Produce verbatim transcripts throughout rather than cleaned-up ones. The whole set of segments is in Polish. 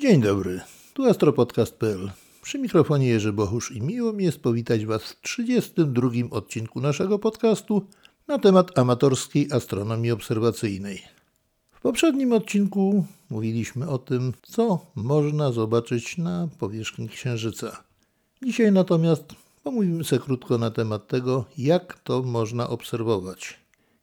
Dzień dobry, tu AstroPodcast.pl. Przy mikrofonie Jerzy Bohusz i miło mi jest powitać Was w trzydziestym drugim odcinku naszego podcastu na temat amatorskiej astronomii obserwacyjnej. W poprzednim odcinku mówiliśmy o tym, co można zobaczyć na powierzchni Księżyca. Dzisiaj natomiast pomówimy sobie krótko na temat tego, jak to można obserwować,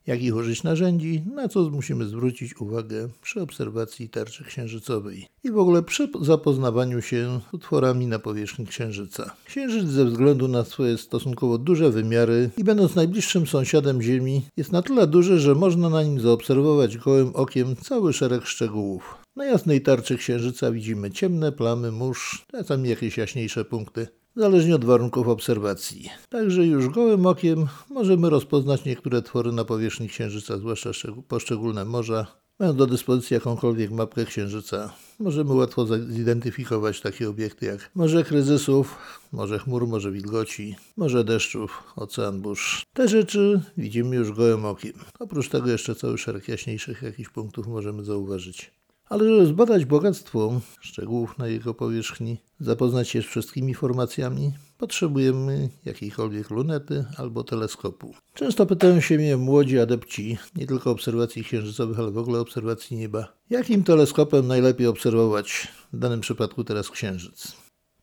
jakich użyć narzędzi, na co musimy zwrócić uwagę przy obserwacji tarczy księżycowej i w ogóle przy zapoznawaniu się z utworami na powierzchni Księżyca. Księżyc ze względu na swoje stosunkowo duże wymiary i będąc najbliższym sąsiadem Ziemi jest na tyle duży, że można na nim zaobserwować gołym okiem cały szereg szczegółów. Na jasnej tarczy Księżyca widzimy ciemne plamy mórz, czasami jakieś jaśniejsze punkty, zależnie od warunków obserwacji. Także już gołym okiem możemy rozpoznać niektóre twory na powierzchni Księżyca, zwłaszcza poszczególne morza. Mając do dyspozycji jakąkolwiek mapkę Księżyca, możemy łatwo zidentyfikować takie obiekty jak morze kryzysów, morze chmur, morze wilgoci, morze deszczów, ocean burz. Te rzeczy widzimy już gołym okiem. Oprócz tego jeszcze cały szereg jaśniejszych jakichś punktów możemy zauważyć. Ale żeby zbadać bogactwo szczegółów na jego powierzchni, zapoznać się z wszystkimi formacjami, potrzebujemy jakiejkolwiek lunety albo teleskopu. Często pytają się mnie młodzi adepci, nie tylko obserwacji księżycowych, ale w ogóle obserwacji nieba, jakim teleskopem najlepiej obserwować, w danym przypadku teraz Księżyc.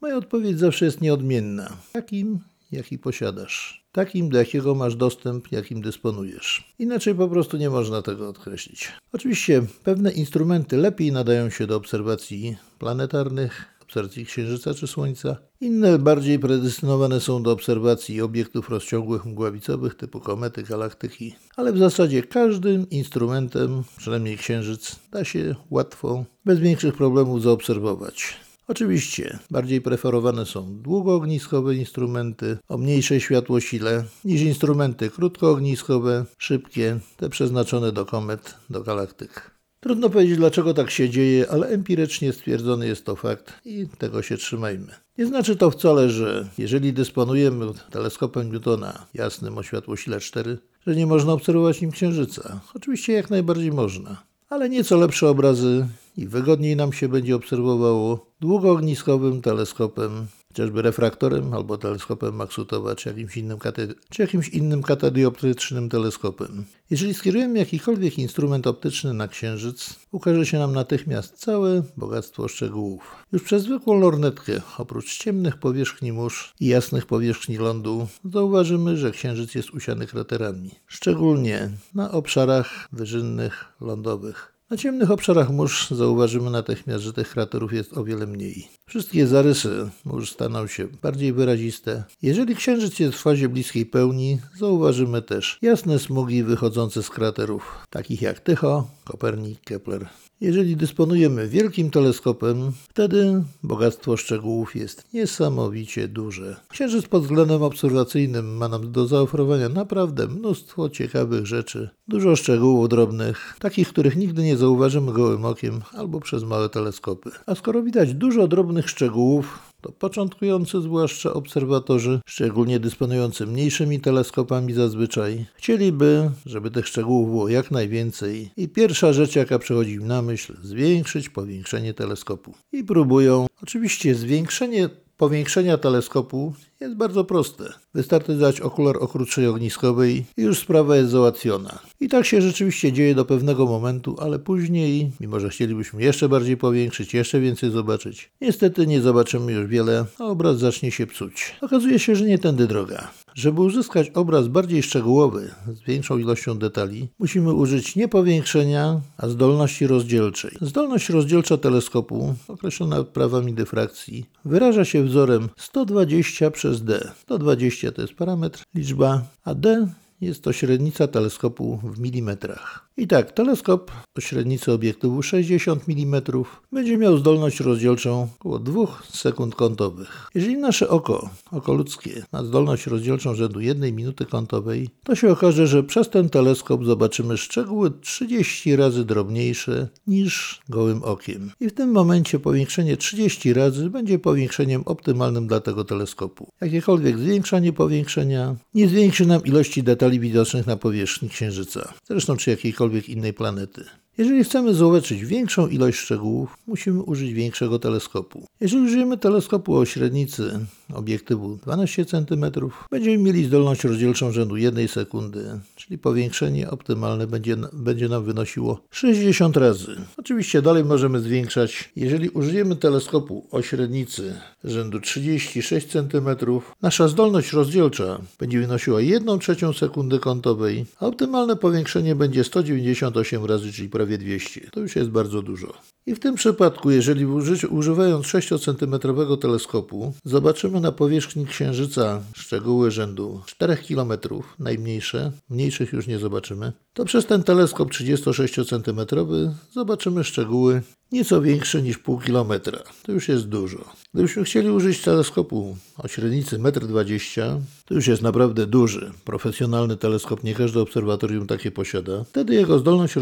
Moja odpowiedź zawsze jest nieodmienna. Takim, jaki posiadasz. Takim, do jakiego masz dostęp, jakim dysponujesz. Inaczej po prostu nie można tego określić. Oczywiście pewne instrumenty lepiej nadają się do obserwacji planetarnych, obserwacji Księżyca czy Słońca. Inne bardziej predestynowane są do obserwacji obiektów rozciągłych mgławicowych typu komety, galaktyki. Ale w zasadzie każdym instrumentem, przynajmniej Księżyc, da się łatwo, bez większych problemów zaobserwować. Oczywiście bardziej preferowane są długoogniskowe instrumenty o mniejszej światłosile niż instrumenty krótkoogniskowe, szybkie, te przeznaczone do komet, do galaktyk. Trudno powiedzieć, dlaczego tak się dzieje, ale empirycznie stwierdzony jest to fakt i tego się trzymajmy. Nie znaczy to wcale, że jeżeli dysponujemy teleskopem Newtona jasnym o światłosile cztery, że nie można obserwować nim Księżyca. Oczywiście jak najbardziej można, ale nieco lepsze obrazy i wygodniej nam się będzie obserwowało długoogniskowym teleskopem, chociażby refraktorem albo teleskopem Maxutowa, czy jakimś innym, kate- czy jakimś innym katadioptrycznym teleskopem. Jeżeli skierujemy jakikolwiek instrument optyczny na Księżyc, ukaże się nam natychmiast całe bogactwo szczegółów. Już przez zwykłą lornetkę, oprócz ciemnych powierzchni mórz i jasnych powierzchni lądu, zauważymy, że Księżyc jest usiany kraterami, szczególnie na obszarach wyżynnych, lądowych. Na ciemnych obszarach mórz zauważymy natychmiast, że tych kraterów jest o wiele mniej. Wszystkie zarysy mórz staną się bardziej wyraziste. Jeżeli Księżyc jest w fazie bliskiej pełni, zauważymy też jasne smugi wychodzące z kraterów, takich jak Tycho, Kopernik, Kepler. Jeżeli dysponujemy wielkim teleskopem, wtedy bogactwo szczegółów jest niesamowicie duże. Księżyc pod względem obserwacyjnym ma nam do zaoferowania naprawdę mnóstwo ciekawych rzeczy, dużo szczegółów drobnych, takich, których nigdy nie zauważymy gołym okiem albo przez małe teleskopy. A skoro widać dużo drobnych szczegółów, to początkujący, zwłaszcza obserwatorzy, szczególnie dysponujący mniejszymi teleskopami zazwyczaj, chcieliby, żeby tych szczegółów było jak najwięcej i pierwsza rzecz, jaka przychodzi im na myśl, zwiększyć powiększenie teleskopu. I próbują. Oczywiście zwiększenie powiększenia teleskopu jest bardzo proste. Wystarczy dać okular okruczej ogniskowej i już sprawa jest załatwiona. I tak się rzeczywiście dzieje do pewnego momentu, ale później, mimo że chcielibyśmy jeszcze bardziej powiększyć, jeszcze więcej zobaczyć, niestety nie zobaczymy już wiele, a obraz zacznie się psuć. Okazuje się, że nie tędy droga. Żeby uzyskać obraz bardziej szczegółowy, z większą ilością detali, musimy użyć nie powiększenia, a zdolności rozdzielczej. Zdolność rozdzielcza teleskopu, określona prawami dyfrakcji, wyraża się wzorem sto dwadzieścia przez D. sto dwadzieścia to jest parametr, liczba, a D jest to średnica teleskopu w milimetrach. I tak, teleskop o średnicy obiektywu sześćdziesiąt milimetrów będzie miał zdolność rozdzielczą około dwóch sekund kątowych. Jeżeli nasze oko, oko ludzkie, ma zdolność rozdzielczą rzędu jednej minuty kątowej, to się okaże, że przez ten teleskop zobaczymy szczegóły trzydzieści razy drobniejsze niż gołym okiem. I w tym momencie powiększenie trzydzieści razy będzie powiększeniem optymalnym dla tego teleskopu. Jakiekolwiek zwiększanie powiększenia nie zwiększy nam ilości detali widocznych na powierzchni Księżyca. Zresztą czy jakiejkolwiek innej planety. Jeżeli chcemy zobaczyć większą ilość szczegółów, musimy użyć większego teleskopu. Jeżeli użyjemy teleskopu o średnicy obiektywu dwanaście centymetrów, będziemy mieli zdolność rozdzielczą rzędu jednej sekundy, czyli powiększenie optymalne będzie, będzie nam wynosiło sześćdziesiąt razy. Oczywiście dalej możemy zwiększać. Jeżeli użyjemy teleskopu o średnicy rzędu trzydzieści sześć centymetrów, nasza zdolność rozdzielcza będzie wynosiła jedną trzecią sekundy kątowej, a optymalne powiększenie będzie sto dziewięćdziesiąt osiem razy, czyli prawie dwieście. To już jest bardzo dużo. I w tym przypadku, jeżeli uży, używając sześciocentymetrowego teleskopu, zobaczymy na powierzchni Księżyca szczegóły rzędu czterech kilometrów, najmniejsze, mniejszych już nie zobaczymy, to przez ten teleskop trzydziestosześciocentymetrowy zobaczymy szczegóły nieco większe niż pół kilometra. To już jest dużo. Gdybyśmy chcieli użyć teleskopu o średnicy metr dwadzieścia, to już jest naprawdę duży, profesjonalny teleskop, nie każde obserwatorium takie posiada. Wtedy jego zdolność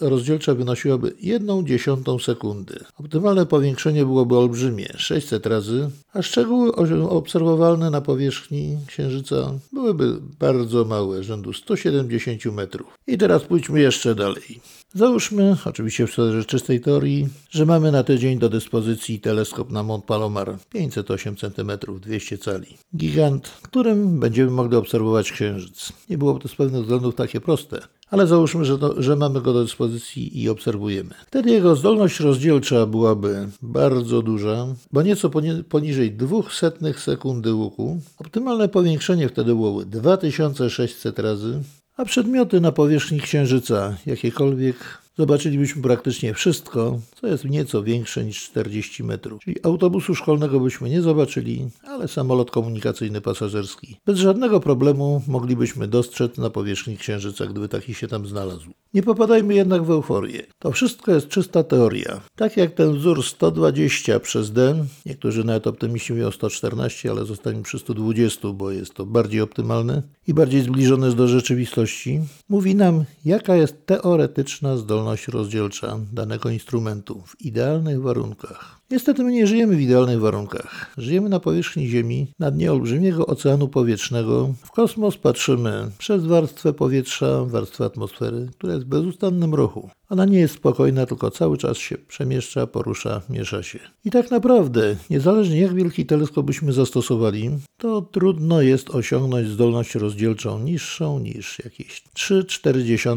rozdzielcza wynosiłaby jedną dziesiątą sekundy. Optymalne powiększenie byłoby olbrzymie, sześćset razy, a szczegóły obserwowalne na powierzchni Księżyca byłyby bardzo małe, rzędu stu siedemdziesięciu metrów. I teraz pójdźmy jeszcze dalej. Załóżmy, oczywiście w sferze czystej teorii, że mamy na tydzień do dyspozycji teleskop na Mont Palomar pięćset osiem centymetrów, dwieście cali. Gigant, którym będziemy mogli obserwować Księżyc. Nie było to z pewnych względów takie proste, ale załóżmy, że, to, że mamy go do dyspozycji i obserwujemy. Wtedy jego zdolność rozdzielcza byłaby bardzo duża, bo nieco poniżej dwóch setnych sekundy łuku. Optymalne powiększenie wtedy byłoby dwa tysiące sześćset razy. A przedmioty na powierzchni Księżyca, jakiekolwiek, zobaczylibyśmy praktycznie wszystko, co jest nieco większe niż czterdzieści metrów. Czyli autobusu szkolnego byśmy nie zobaczyli, ale samolot komunikacyjny pasażerski. Bez żadnego problemu moglibyśmy dostrzec na powierzchni Księżyca, gdyby taki się tam znalazł. Nie popadajmy jednak w euforię. To wszystko jest czysta teoria. Tak jak ten wzór sto dwadzieścia przez D, niektórzy nawet optymiści mówią sto czternaście, ale zostańmy przy stu dwudziestu, bo jest to bardziej optymalne i bardziej zbliżone do rzeczywistości, mówi nam, jaka jest teoretyczna zdolność rozdzielcza danego instrumentu w idealnych warunkach. Niestety my nie żyjemy w idealnych warunkach. Żyjemy na powierzchni Ziemi, na dnie olbrzymiego oceanu powietrznego. W kosmos patrzymy przez warstwę powietrza, warstwę atmosfery, która jest w bezustannym ruchu. Ona nie jest spokojna, tylko cały czas się przemieszcza, porusza, miesza się. I tak naprawdę, niezależnie jak wielki teleskop byśmy zastosowali, to trudno jest osiągnąć zdolność rozdzielczą niższą niż jakieś trzy czterdzieści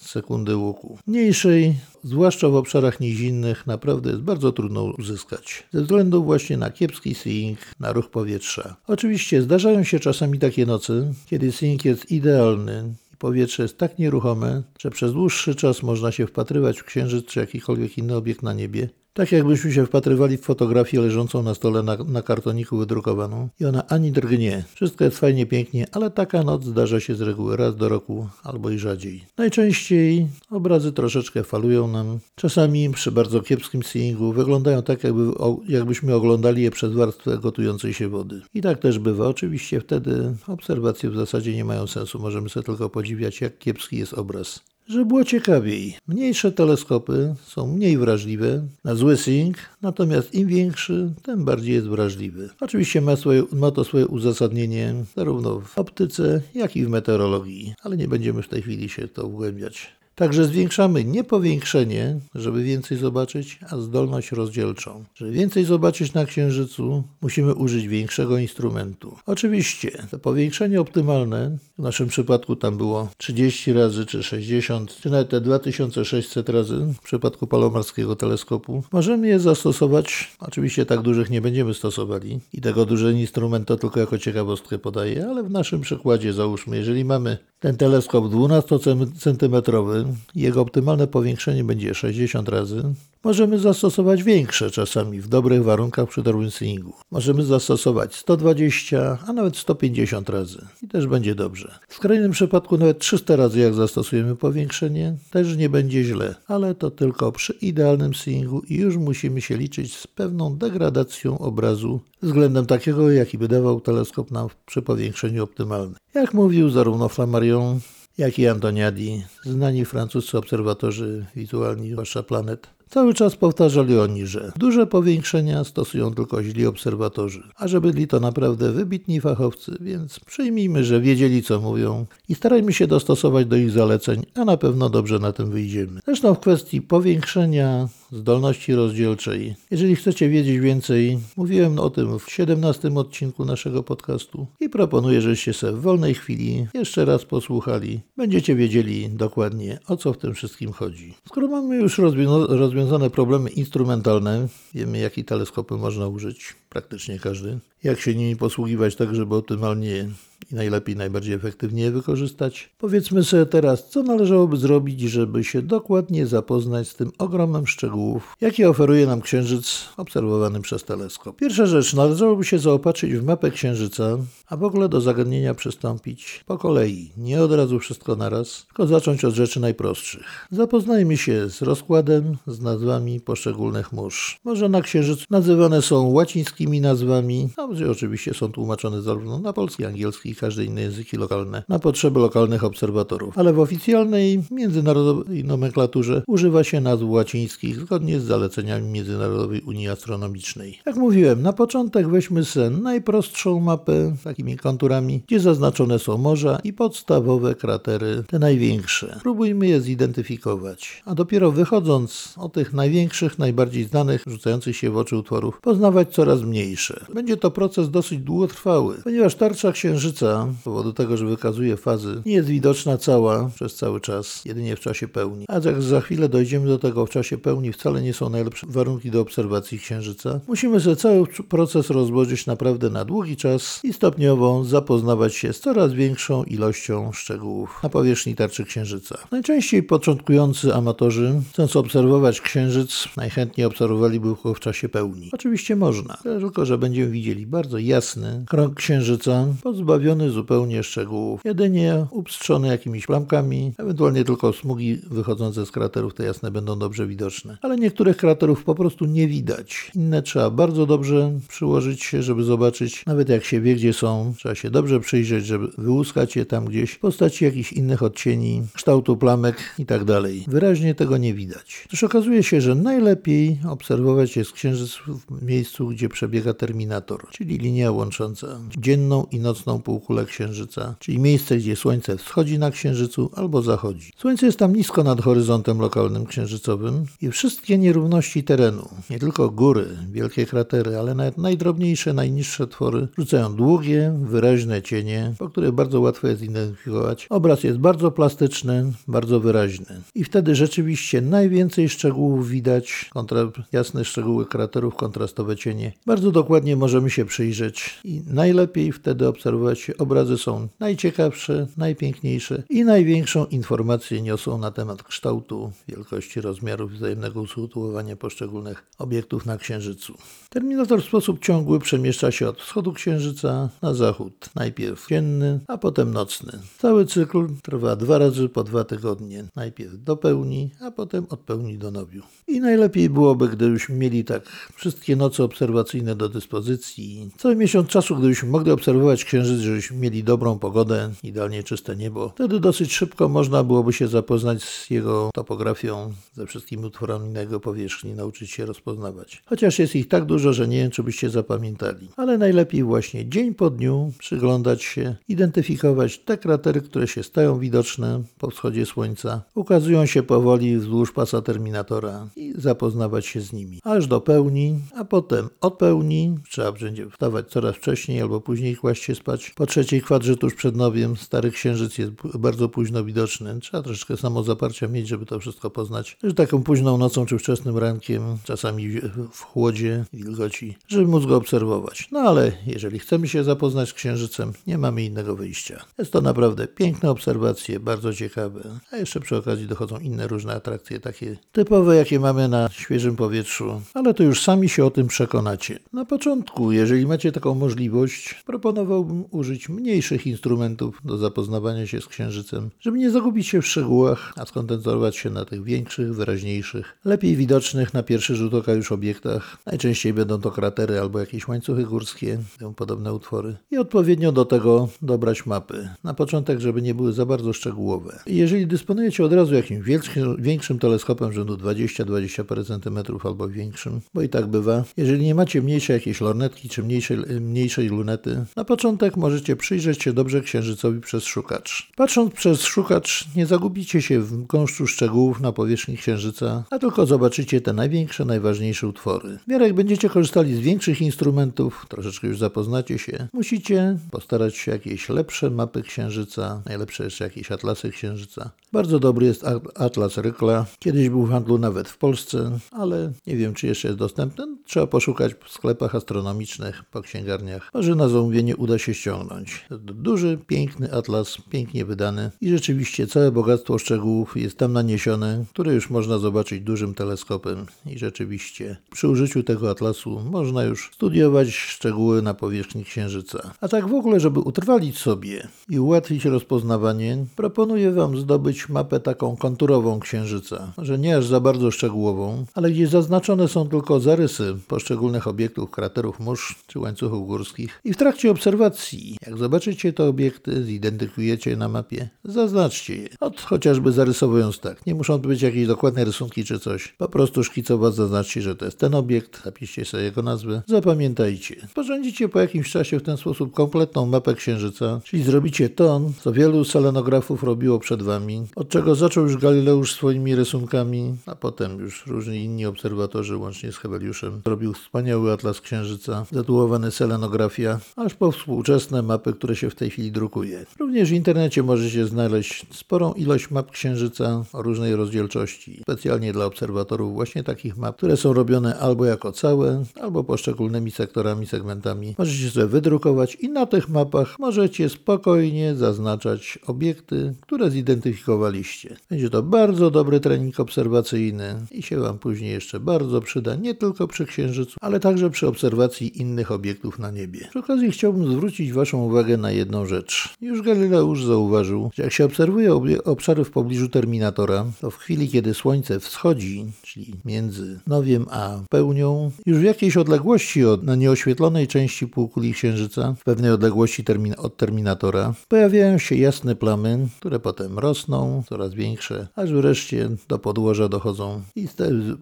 sekundy łuku. Mniejszej, zwłaszcza w obszarach nizinnych, naprawdę jest bardzo trudno uzyskać. Ze względu właśnie na kiepski seeing, na ruch powietrza. Oczywiście zdarzają się czasami takie noce, kiedy seeing jest idealny, powietrze jest tak nieruchome, że przez dłuższy czas można się wpatrywać w Księżyc czy jakikolwiek inny obiekt na niebie, tak jakbyśmy się wpatrywali w fotografię leżącą na stole na, na kartoniku wydrukowaną i ona ani drgnie. Wszystko jest fajnie, pięknie, ale taka noc zdarza się z reguły raz do roku albo i rzadziej. Najczęściej obrazy troszeczkę falują nam. Czasami przy bardzo kiepskim seeingu wyglądają tak, jakby, jakbyśmy oglądali je przez warstwę gotującej się wody. I tak też bywa. Oczywiście wtedy obserwacje w zasadzie nie mają sensu. Możemy sobie tylko podziwiać, jak kiepski jest obraz. Żeby było ciekawiej, mniejsze teleskopy są mniej wrażliwe na zły seeing, natomiast im większy, tym bardziej jest wrażliwy. Oczywiście ma, swoje, ma to swoje uzasadnienie zarówno w optyce, jak i w meteorologii, ale nie będziemy w tej chwili się w to wgłębiać. Także zwiększamy nie powiększenie, żeby więcej zobaczyć, a zdolność rozdzielczą. Żeby więcej zobaczyć na Księżycu, musimy użyć większego instrumentu. Oczywiście to powiększenie optymalne, w naszym przypadku tam było trzydzieści razy, czy sześćdziesiąt, czy nawet te dwa tysiące sześćset razy w przypadku palomarskiego teleskopu. Możemy je zastosować, oczywiście tak dużych nie będziemy stosowali i tego dużego instrumentu to tylko jako ciekawostkę podaję, ale w naszym przykładzie załóżmy, jeżeli mamy ten teleskop dwunastocentymetrowy, jego optymalne powiększenie będzie sześćdziesiąt razy. Możemy zastosować większe czasami w dobrych warunkach przy dobrym seeingu. Możemy zastosować sto dwadzieścia, a nawet sto pięćdziesiąt razy i też będzie dobrze. W skrajnym przypadku nawet trzysta razy, jak zastosujemy powiększenie, też nie będzie źle, ale to tylko przy idealnym seeingu i już musimy się liczyć z pewną degradacją obrazu względem takiego, jaki by dawał teleskop nam przy powiększeniu optymalnym. Jak mówił zarówno Flammarion, jak i Antoniadi, znani francuscy obserwatorzy wizualni, zwłaszcza planet, Cały czas powtarzali oni, że duże powiększenia stosują tylko źli obserwatorzy, a że byli to naprawdę wybitni fachowcy, więc przyjmijmy, że wiedzieli co mówią i starajmy się dostosować do ich zaleceń, a na pewno dobrze na tym wyjdziemy. Zresztą w kwestii powiększenia zdolności rozdzielczej, jeżeli chcecie wiedzieć więcej, mówiłem o tym w siedemnastym odcinku naszego podcastu i proponuję, żeście sobie w wolnej chwili jeszcze raz posłuchali. Będziecie wiedzieli dokładnie, o co w tym wszystkim chodzi. Skoro mamy już rozwiązane Związane problemy instrumentalne, wiemy jakie teleskopy można użyć, praktycznie każdy, jak się nimi posługiwać tak, żeby optymalnie i najlepiej, najbardziej efektywnie je wykorzystać. Powiedzmy sobie teraz, co należałoby zrobić, żeby się dokładnie zapoznać z tym ogromem szczegółów, jakie oferuje nam Księżyc obserwowany przez teleskop. Pierwsza rzecz, należałoby się zaopatrzyć w mapę Księżyca, a w ogóle do zagadnienia przystąpić po kolei, nie od razu wszystko naraz, tylko zacząć od rzeczy najprostszych. Zapoznajmy się z rozkładem, z nazwami poszczególnych mórz. Morza na Księżycu nazywane są łacińskimi nazwami, a oczywiście są tłumaczone zarówno na polski, angielski i każde inne języki lokalne na potrzeby lokalnych obserwatorów, ale w oficjalnej międzynarodowej nomenklaturze używa się nazw łacińskich zgodnie z zaleceniami Międzynarodowej Unii Astronomicznej. Jak mówiłem, na początek weźmy sobie najprostszą mapę takimi konturami, gdzie zaznaczone są morza i podstawowe kratery, te największe. Próbujmy je zidentyfikować, a dopiero wychodząc od tych największych, najbardziej znanych, rzucających się w oczy utworów, poznawać coraz mniejsze. Będzie to proces dosyć długotrwały, ponieważ tarcza Księżyca, z powodu tego, że wykazuje fazy, nie jest widoczna cała przez cały czas, jedynie w czasie pełni. A jak za chwilę dojdziemy do tego, w czasie pełni wcale nie są najlepsze warunki do obserwacji Księżyca. Musimy sobie cały proces rozłożyć naprawdę na długi czas i stopniowo zapoznawać się z coraz większą ilością szczegółów na powierzchni tarczy Księżyca. Najczęściej początkujący amatorzy, chcąc obserwować Księżyc, najchętniej obserwowaliby go w czasie pełni. Oczywiście można, tylko że będziemy widzieli bardzo jasny krąg Księżyca, pozbawiony zupełnie szczegółów, jedynie upstrzony jakimiś plamkami, ewentualnie tylko smugi wychodzące z kraterów, te jasne będą dobrze widoczne. Ale niektórych kraterów po prostu nie widać. Inne trzeba bardzo dobrze przyłożyć się, żeby zobaczyć, nawet jak się wie gdzie są, trzeba się dobrze przyjrzeć, żeby wyłuskać je tam gdzieś w postaci jakichś innych odcieni, kształtu plamek i tak dalej. Wyraźnie tego nie widać. Zresztą okazuje się, że najlepiej obserwować jest Księżyc w miejscu, gdzie przebiega terminator, czyli linia łącząca dzienną i nocną półkulę Księżyca, czyli miejsce, gdzie Słońce wschodzi na Księżycu albo zachodzi. Słońce jest tam nisko nad horyzontem lokalnym księżycowym i wszystkie nierówności terenu, nie tylko góry, wielkie kratery, ale nawet najdrobniejsze, najniższe twory rzucają długie, wyraźne cienie, po których bardzo łatwo jest zidentyfikować. Obraz jest bardzo plastyczny, bardzo wyraźny i wtedy rzeczywiście najwięcej szczegółów widać, kontra, jasne szczegóły kraterów, kontrastowe cienie. Bardzo dokładnie możemy się przyjrzeć i najlepiej wtedy obserwować. Obrazy są najciekawsze, najpiękniejsze i największą informację niosą na temat kształtu, wielkości, rozmiarów i wzajemnego usytuowania poszczególnych obiektów na Księżycu. Terminator w sposób ciągły przemieszcza się od wschodu Księżyca na zachód. Najpierw dzienny, a potem nocny. Cały cykl trwa dwa razy po dwa tygodnie. Najpierw do pełni, a potem od pełni do nowiu. I najlepiej byłoby, gdybyśmy mieli tak wszystkie noce obserwacyjne do dyspozycji. Cały miesiąc czasu, gdybyśmy mogli obserwować Księżyc, żebyśmy mieli dobrą pogodę, idealnie czyste niebo. Wtedy dosyć szybko można byłoby się zapoznać z jego topografią, ze wszystkimi utworami na jego powierzchni, nauczyć się rozpoznawać. Chociaż jest ich tak dużo, że nie wiem, czy byście zapamiętali. Ale najlepiej właśnie dzień po dniu przyglądać się, identyfikować te kratery, które się stają widoczne po wschodzie Słońca. Ukazują się powoli wzdłuż pasa terminatora i zapoznawać się z nimi. Aż do pełni, a potem od pełni, trzeba będzie wstawać coraz wcześniej albo później kłaść się spać. Po trzeciej kwadrze tuż przed nowiem stary księżyc jest bardzo późno widoczny. Trzeba troszeczkę samozaparcia mieć, żeby to wszystko poznać. Że taką późną nocą czy wczesnym rankiem, czasami w chłodzie, wilgoci, żeby móc go obserwować. No ale jeżeli chcemy się zapoznać z księżycem, nie mamy innego wyjścia. Jest to naprawdę piękne obserwacje, bardzo ciekawe, a jeszcze przy okazji dochodzą inne różne atrakcje takie typowe, jakie mamy na świeżym powietrzu, ale to już sami się o tym przekonacie. Na początku, jeżeli macie taką możliwość, proponowałbym użyć mniejszych instrumentów do zapoznawania się z Księżycem, żeby nie zagubić się w szczegółach, a skoncentrować się na tych większych, wyraźniejszych, lepiej widocznych na pierwszy rzut oka już obiektach. Najczęściej będą to kratery albo jakieś łańcuchy górskie, temu podobne utwory. I odpowiednio do tego dobrać mapy. Na początek, żeby nie były za bardzo szczegółowe. Jeżeli dysponujecie od razu jakimś większym, większym teleskopem rzędu dwadzieścia dwadzieścia parę centymetrów albo większym, bo i tak bywa. Jeżeli nie macie mniejszej jakiejś lornetki czy mniejszej, mniejszej lunety, na początek możecie przyjrzeć się dobrze Księżycowi przez szukacz. Patrząc przez szukacz, nie zagubicie się w gąszczu szczegółów na powierzchni Księżyca, a tylko zobaczycie te największe, najważniejsze utwory. W miarę jak będziecie korzystali z większych instrumentów, troszeczkę już zapoznacie się, musicie postarać się o jakieś lepsze mapy Księżyca, najlepsze jeszcze jakieś atlasy Księżyca. Bardzo dobry jest atlas Rykla. Kiedyś był w handlu nawet w Polsce, ale nie wiem, czy jeszcze jest dostępny. Trzeba poszukać w sklepach astronomicznych, po księgarniach. Może na zamówienie uda się ściągnąć. Duży, piękny atlas, pięknie wydany i rzeczywiście całe bogactwo szczegółów jest tam naniesione, które już można zobaczyć dużym teleskopem i rzeczywiście przy użyciu tego atlasu można już studiować szczegóły na powierzchni Księżyca. A tak w ogóle, żeby utrwalić sobie i ułatwić rozpoznawanie, proponuję Wam zdobyć mapę taką konturową Księżyca. Może nie aż za bardzo szczegółową, ale gdzie zaznaczone są tylko zarysy poszczególnych obiektów, kraterów, mórz czy łańcuchów górskich. I w trakcie obserwacji, jak zobaczycie te obiekty, zidentyfikujecie je na mapie, zaznaczcie je. Od chociażby zarysowując tak. Nie muszą to być jakieś dokładne rysunki czy coś. Po prostu szkicowo zaznaczcie, że to jest ten obiekt, zapiszcie sobie jego nazwę, zapamiętajcie. Sporządzicie po jakimś czasie w ten sposób kompletną mapę Księżyca, czyli zrobicie to, co wielu selenografów robiło przed Wami, od czego zaczął już Galileusz swoimi rysunkami, a potem już różni inni obserwatorzy, łącznie z Heweliuszem, robił wspaniały atlas Księżyca, zatytułowany Selenografia, aż po współczesne mapy, które się w tej chwili drukuje. Również w internecie możecie znaleźć sporą ilość map Księżyca o różnej rozdzielczości, specjalnie dla obserwatorów właśnie takich map, które są robione albo jako całe, albo poszczególnymi sektorami, segmentami. Możecie sobie wydrukować i na tych mapach możecie spokojnie zaznaczać obiekty, które zidentyfikowaliście. Będzie to bardzo dobry trening obserwacyjny i się Wam później jeszcze bardzo przyda, nie tylko przy Księżycu, ale także przy obserwacji innych obiektów na niebie. Przy okazji chciałbym zwrócić Waszą uwagę na jedną rzecz. Już Galileusz zauważył, że jak się obserwuje obie- obszary w pobliżu terminatora, to w chwili, kiedy Słońce wschodzi, czyli między nowiem a pełnią, już w jakiejś odległości od nieoświetlonej części półkuli Księżyca, w pewnej odległości termin- od terminatora, pojawiają się jasne plamy, które potem rosną, coraz większe, aż wreszcie do podłoża dochodzą i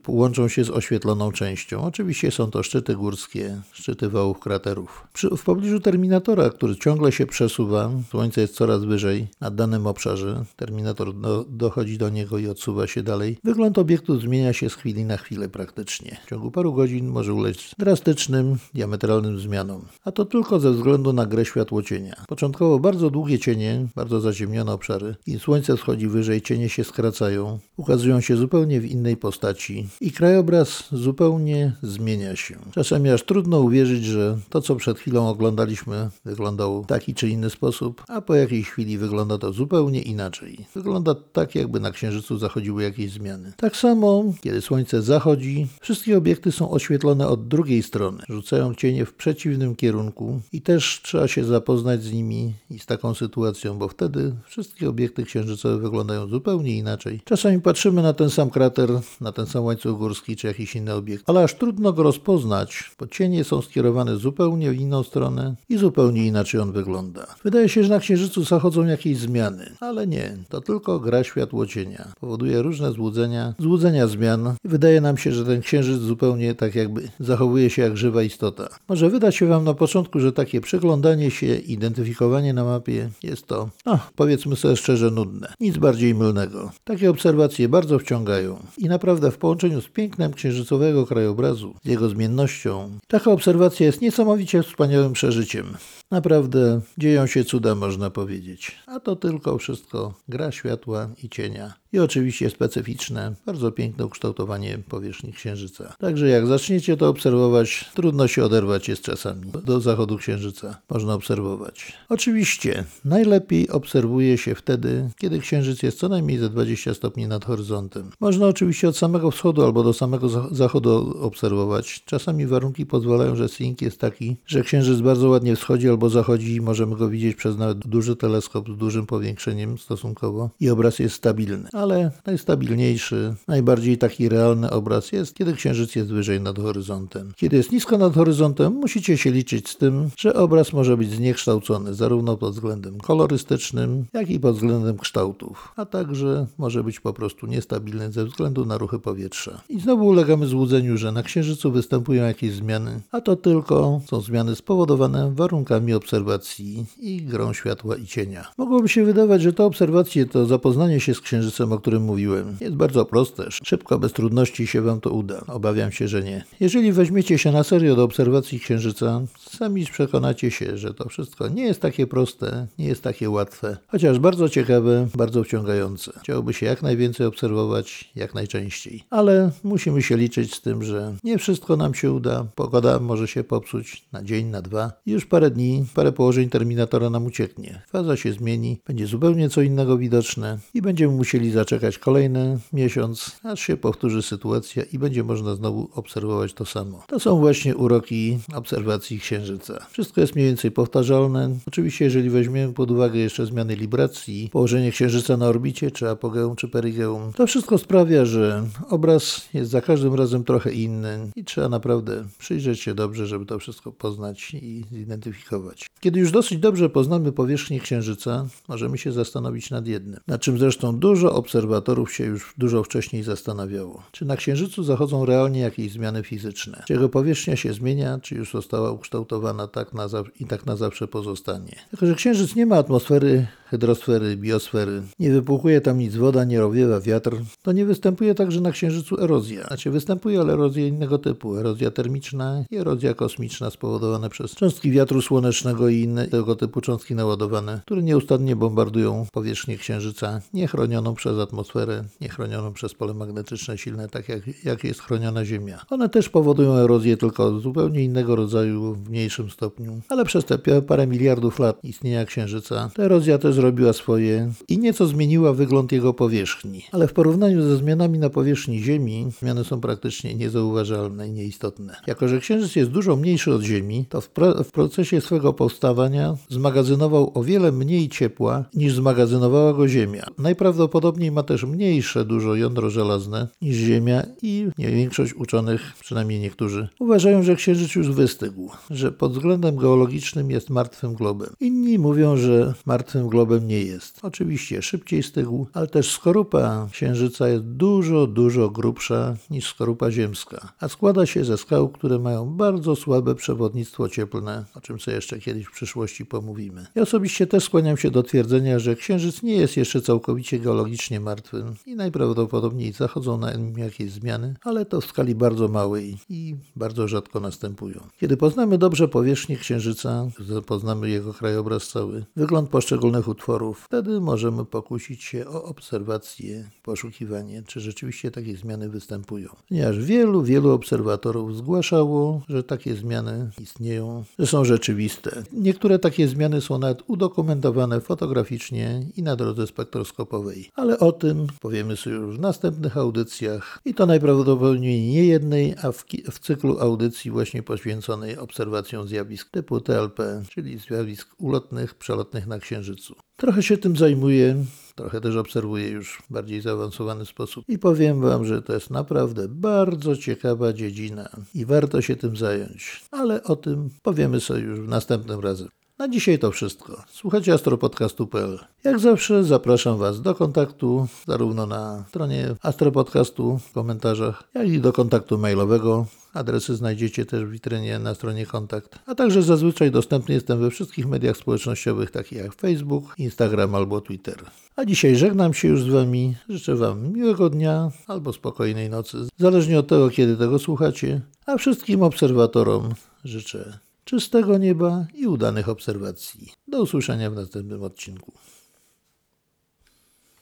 łączą się z oświetloną częścią. Oczywiście są to szczyty górskie, szczyty wałów kraterów. Przy, w pobliżu terminatora, który ciągle się przesuwa, Słońce jest coraz wyżej na danym obszarze, terminator do, dochodzi do niego i odsuwa się dalej. Wygląd obiektu zmienia się z chwili na chwilę praktycznie. W ciągu paru godzin może ulec drastycznym, diametralnym zmianom. A to tylko ze względu na grę światłocienia. Początkowo bardzo długie cienie, bardzo zaciemnione obszary i Słońce schodzi wyżej, cienie się skracają, ukazują się zupełnie w innej postaci i krajobraz zupełnie zmienia się. Czasami aż trudno uwierzyć, że to, co przed chwilą oglądaliśmy, wyglądało w taki czy inny sposób, a po jakiejś chwili wygląda to zupełnie inaczej. Wygląda tak, jakby na Księżycu zachodziły jakieś zmiany. Tak samo, kiedy Słońce zachodzi, wszystkie obiekty są oświetlone od drugiej strony. Rzucają cienie w przeciwnym kierunku i też trzeba się zapoznać z nimi i z taką sytuacją, bo wtedy wszystkie obiekty księżycowe wyglądają zupełnie inaczej. Czasami patrzymy na ten sam krater, na ten sam łańcuch górski czy jakiś inny obiekt, ale aż trudno go rozpoznać, bo cienie są skierowane zupełnie w inną stronę i zupełnie inaczej on wygląda. Wydaje się, że na Księżycu zachodzą jakieś zmiany, ale nie, to tylko gra światłocienia. Powoduje różne złudzenia, złudzenia zmian i wydaje nam się, że ten Księżyc zupełnie tak jakby zachowuje się jak żywa istota. Może wyda się Wam na początku, że takie przyglądanie się, identyfikowanie na mapie jest to, no, powiedzmy sobie szczerze, nudne. Nic bardziej mylnego. Takie obserwacje bardzo wciągają i naprawdę w połączeniu z pięknem księżycowego krajobrazu, z jego zmiennością, taka obserwacja jest niesamowicie wspaniałym przeżyciem. Naprawdę dzieją się cuda, można powiedzieć. A to tylko wszystko gra światła i cienia. i oczywiście specyficzne, bardzo piękne ukształtowanie powierzchni Księżyca. Także jak zaczniecie to obserwować, trudno się oderwać jest czasami. Do zachodu Księżyca można obserwować. Oczywiście najlepiej obserwuje się wtedy, kiedy Księżyc jest co najmniej ze dwadzieścia stopni nad horyzontem. Można oczywiście od samego wschodu albo do samego zachodu obserwować. Czasami warunki pozwalają, że seeing jest taki, że Księżyc bardzo ładnie wschodzi albo zachodzi i możemy go widzieć przez nawet duży teleskop z dużym powiększeniem stosunkowo i obraz jest stabilny. Ale najstabilniejszy, najbardziej taki realny obraz jest, kiedy Księżyc jest wyżej nad horyzontem. Kiedy jest nisko nad horyzontem, musicie się liczyć z tym, że obraz może być zniekształcony zarówno pod względem kolorystycznym, jak i pod względem kształtów, a także może być po prostu niestabilny ze względu na ruchy powietrza. I znowu ulegamy złudzeniu, że na Księżycu występują jakieś zmiany, a to tylko są zmiany spowodowane warunkami obserwacji i grą światła i cienia. Mogłoby się wydawać, że te obserwacje to zapoznanie się z Księżycem, o którym mówiłem. Jest bardzo proste, szybko, bez trudności się wam to uda. Obawiam się, że nie. Jeżeli weźmiecie się na serio do obserwacji Księżyca, sami przekonacie się, że to wszystko nie jest takie proste, nie jest takie łatwe, chociaż bardzo ciekawe, bardzo wciągające. Chciałoby się jak najwięcej obserwować, jak najczęściej. Ale musimy się liczyć z tym, że nie wszystko nam się uda, pogoda może się popsuć na dzień, na dwa. Już parę dni, parę położeń terminatora nam ucieknie. Faza się zmieni, będzie zupełnie co innego widoczne i będziemy musieli zaczekać kolejny miesiąc, aż się powtórzy sytuacja i będzie można znowu obserwować to samo. To są właśnie uroki obserwacji Księżyca. Wszystko jest mniej więcej powtarzalne. Oczywiście, jeżeli weźmiemy pod uwagę jeszcze zmiany libracji, położenie Księżyca na orbicie, czy apogeum, czy perigeum, to wszystko sprawia, że obraz jest za każdym razem trochę inny i trzeba naprawdę przyjrzeć się dobrze, żeby to wszystko poznać i zidentyfikować. Kiedy już dosyć dobrze poznamy powierzchnię Księżyca, możemy się zastanowić nad jednym, nad czym zresztą dużo obserwatorów się już dużo wcześniej zastanawiało. Czy na Księżycu zachodzą realnie jakieś zmiany fizyczne? Czy jego powierzchnia się zmienia, czy już została ukształtowana tak na za- i tak na zawsze pozostanie? Tylko że Księżyc nie ma atmosfery, hydrosfery, biosfery, nie wypłukuje tam nic woda, nie rowiewa wiatr, to nie występuje także na Księżycu erozja. Znaczy występuje, ale erozja innego typu, erozja termiczna i erozja kosmiczna spowodowane przez cząstki wiatru słonecznego i inne tego typu cząstki naładowane, które nieustannie bombardują powierzchnię Księżyca, niechronioną przez atmosferę, niechronioną przez pole magnetyczne silne, tak jak, jak jest chroniona Ziemia. One też powodują erozję, tylko zupełnie innego rodzaju, w mniejszym stopniu, ale przez te parę miliardów lat istnienia Księżyca ta erozja też zrobiła swoje i nieco zmieniła wygląd jego powierzchni. Ale w porównaniu ze zmianami na powierzchni Ziemi, zmiany są praktycznie niezauważalne i nieistotne. Jako że Księżyc jest dużo mniejszy od Ziemi, to w, pra- w procesie swego powstawania zmagazynował o wiele mniej ciepła niż zmagazynowała go Ziemia. Najprawdopodobniej ma też mniejsze dużo jądro żelazne niż Ziemia i nie, większość uczonych, przynajmniej niektórzy, uważają, że Księżyc już wystygł, że pod względem geologicznym jest martwym globem. Inni mówią, że martwym globem nie jest. Oczywiście szybciej stygł, ale też skorupa Księżyca jest dużo, dużo grubsza niż skorupa ziemska, a składa się ze skał, które mają bardzo słabe przewodnictwo cieplne, o czym sobie jeszcze kiedyś w przyszłości pomówimy. Ja osobiście też skłaniam się do twierdzenia, że Księżyc nie jest jeszcze całkowicie geologicznie martwym i najprawdopodobniej zachodzą na nim jakieś zmiany, ale to w skali bardzo małej i bardzo rzadko następują. Kiedy poznamy dobrze powierzchnię Księżyca, poznamy jego krajobraz cały, wygląd poszczególnych utworów, wtedy możemy pokusić się o obserwacje, poszukiwanie, czy rzeczywiście takie zmiany występują. Ponieważ wielu, wielu obserwatorów zgłaszało, że takie zmiany istnieją, że są rzeczywiste. Niektóre takie zmiany są nawet udokumentowane fotograficznie i na drodze spektroskopowej. Ale o tym powiemy sobie już w następnych audycjach i to najprawdopodobniej nie jednej, a w, ki- w cyklu audycji właśnie poświęconej obserwacjom zjawisk typu T L P, czyli zjawisk ulotnych, przelotnych na Księżycu. Trochę się tym zajmuję, trochę też obserwuję już w bardziej zaawansowany sposób i powiem wam, że to jest naprawdę bardzo ciekawa dziedzina i warto się tym zająć, ale o tym powiemy sobie już w następnym razem. Na dzisiaj to wszystko. Słuchajcie astro podcast kropka p l. Jak zawsze zapraszam was do kontaktu zarówno na stronie AstroPodcastu w komentarzach, jak i do kontaktu mailowego. Adresy znajdziecie też w witrynie na stronie kontakt, a także zazwyczaj dostępny jestem we wszystkich mediach społecznościowych takich jak Facebook, Instagram albo Twitter. A dzisiaj żegnam się już z wami, życzę wam miłego dnia albo spokojnej nocy, zależnie od tego kiedy tego słuchacie, a wszystkim obserwatorom życzę czystego nieba i udanych obserwacji. Do usłyszenia w następnym odcinku.